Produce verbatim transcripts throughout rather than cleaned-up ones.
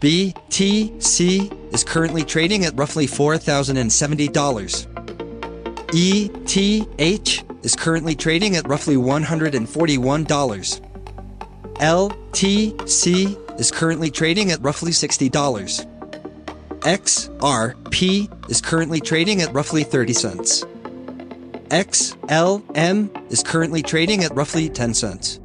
B T C is currently trading at roughly four thousand seventy dollars. E T H is currently trading at roughly one hundred forty-one dollars. L T C is currently trading at roughly sixty dollars. X R P is currently trading at roughly thirty cents. X L M is currently trading at roughly ten cents.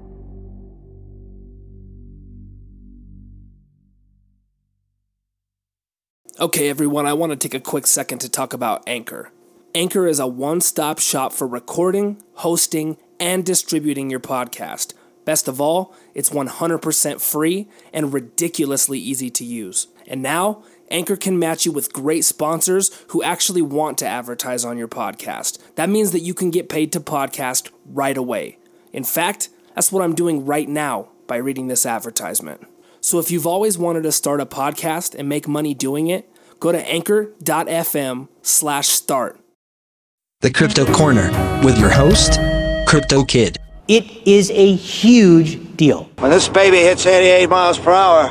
Okay, everyone, I want to take a quick second to talk about Anchor. Anchor is a one-stop shop for recording, hosting, and distributing your podcast. Best of all, it's one hundred percent free and ridiculously easy to use. And now, Anchor can match you with great sponsors who actually want to advertise on your podcast. That means that you can get paid to podcast right away. In fact, that's what I'm doing right now by reading this advertisement. So if you've always wanted to start a podcast and make money doing it, go to anchor dot f m slash start. The Crypto Corner with your host, Crypto Kid. It is a huge deal. When this baby hits eighty-eight miles per hour,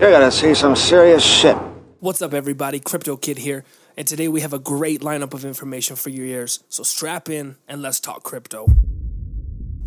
you're going to see some serious shit. What's up, everybody? Crypto Kid here. And today we have a great lineup of information for your ears. So strap in and let's talk crypto.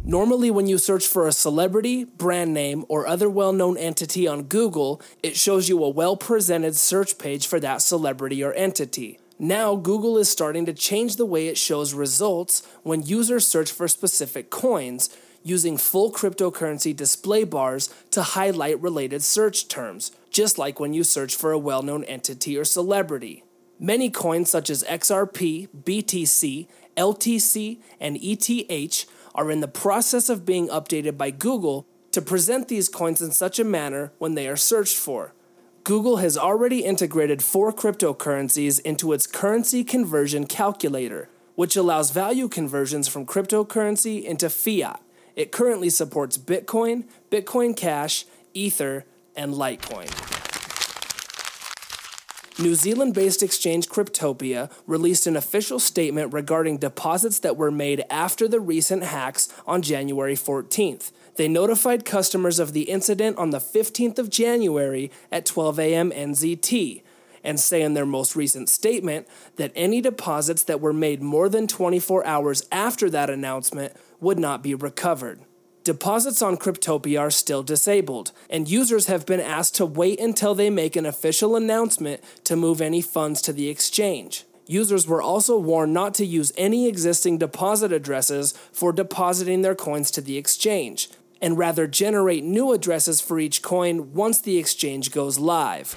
Normally, when you search for a celebrity, brand name, or other well-known entity on Google, it shows you a well-presented search page for that celebrity or entity. Now, Google is starting to change the way it shows results when users search for specific coins, using full cryptocurrency display bars to highlight related search terms, just like when you search for a well-known entity or celebrity. Many coins such as X R P, B T C, L T C, and E T H are in the process of being updated by Google to present these coins in such a manner when they are searched for. Google has already integrated four cryptocurrencies into its currency conversion calculator, which allows value conversions from cryptocurrency into fiat. It currently supports Bitcoin, Bitcoin Cash, Ether, and Litecoin. New Zealand-based exchange Cryptopia released an official statement regarding deposits that were made after the recent hacks on January fourteenth. They notified customers of the incident on the fifteenth of January at twelve a.m. N Z T and say in their most recent statement that any deposits that were made more than twenty-four hours after that announcement would not be recovered. Deposits on Cryptopia are still disabled, and users have been asked to wait until they make an official announcement to move any funds to the exchange. Users were also warned not to use any existing deposit addresses for depositing their coins to the exchange, and rather generate new addresses for each coin once the exchange goes live.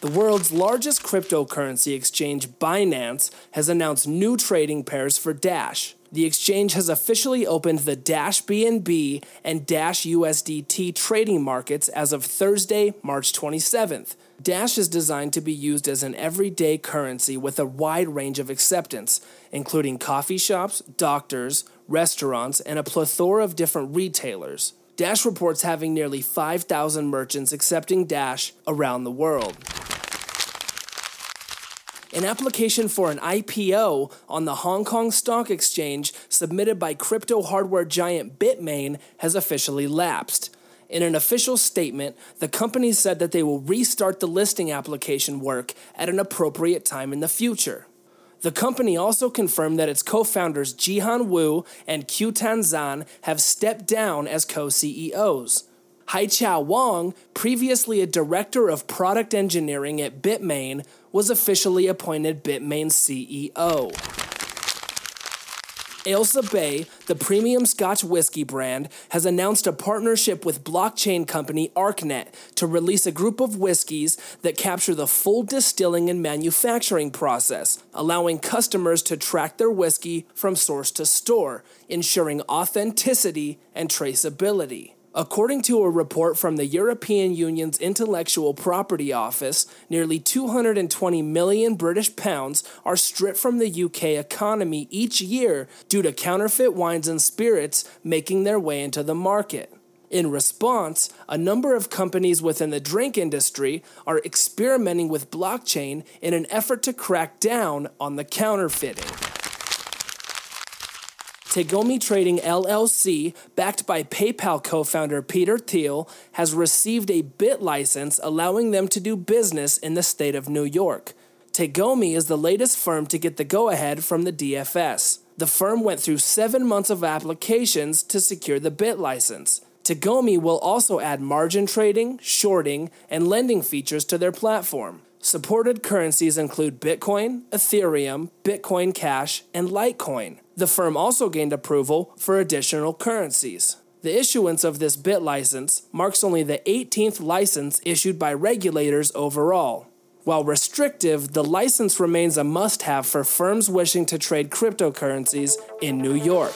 The world's largest cryptocurrency exchange, Binance, has announced new trading pairs for Dash. The exchange has officially opened the Dash B N B and Dash U S D T trading markets as of Thursday, March twenty-seventh. Dash is designed to be used as an everyday currency with a wide range of acceptance, including coffee shops, doctors, restaurants, and a plethora of different retailers. Dash reports having nearly five thousand merchants accepting Dash around the world. An application for an I P O on the Hong Kong Stock Exchange submitted by crypto hardware giant Bitmain has officially lapsed. In an official statement, the company said that they will restart the listing application work at an appropriate time in the future. The company also confirmed that its co-founders Jihan Wu and Qiutan Zan have stepped down as co-C E Os. Hai Chao Wang, previously a director of product engineering at Bitmain, was officially appointed Bitmain C E O. Ailsa Bay, the premium Scotch whiskey brand, has announced a partnership with blockchain company ArcNet to release a group of whiskeys that capture the full distilling and manufacturing process, allowing customers to track their whiskey from source to store, ensuring authenticity and traceability. According to a report from the European Union's Intellectual Property Office, nearly two hundred twenty million British pounds are stripped from the U K economy each year due to counterfeit wines and spirits making their way into the market. In response, a number of companies within the drink industry are experimenting with blockchain in an effort to crack down on the counterfeiting. Tagomi Trading L L C, backed by PayPal co-founder Peter Thiel, has received a BitLicense allowing them to do business in the state of New York. Tagomi is the latest firm to get the go-ahead from the D F S. The firm went through seven months of applications to secure the BitLicense. Tagomi will also add margin trading, shorting, and lending features to their platform. Supported currencies include Bitcoin, Ethereum, Bitcoin Cash, and Litecoin. The firm also gained approval for additional currencies. The issuance of this BitLicense marks only the eighteenth license issued by regulators overall. While restrictive, the license remains a must-have for firms wishing to trade cryptocurrencies in New York.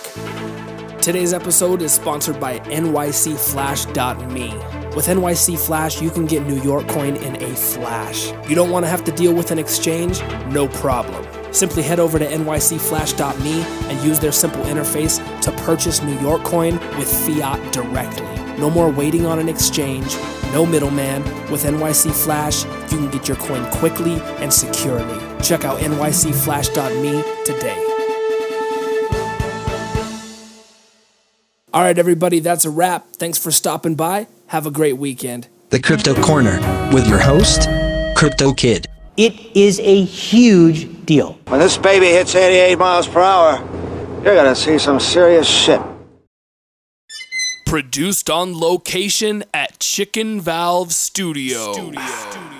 Today's episode is sponsored by N Y C flash dot me. With N Y C Flash, you can get New York coin in a flash. You don't want to have to deal with an exchange? No problem. Simply head over to N Y C flash dot me and use their simple interface to purchase New York coin with fiat directly. No more waiting on an exchange, no middleman. With N Y C Flash, you can get your coin quickly and securely. Check out N Y C flash dot me today. All right, everybody, that's a wrap. Thanks for stopping by. Have a great weekend. The Crypto Corner with your host, Crypto Kid. It is a huge deal. When this baby hits eighty-eight miles per hour, you're going to see some serious shit. Produced on location at Chicken Valve Studio. Studio. Studio.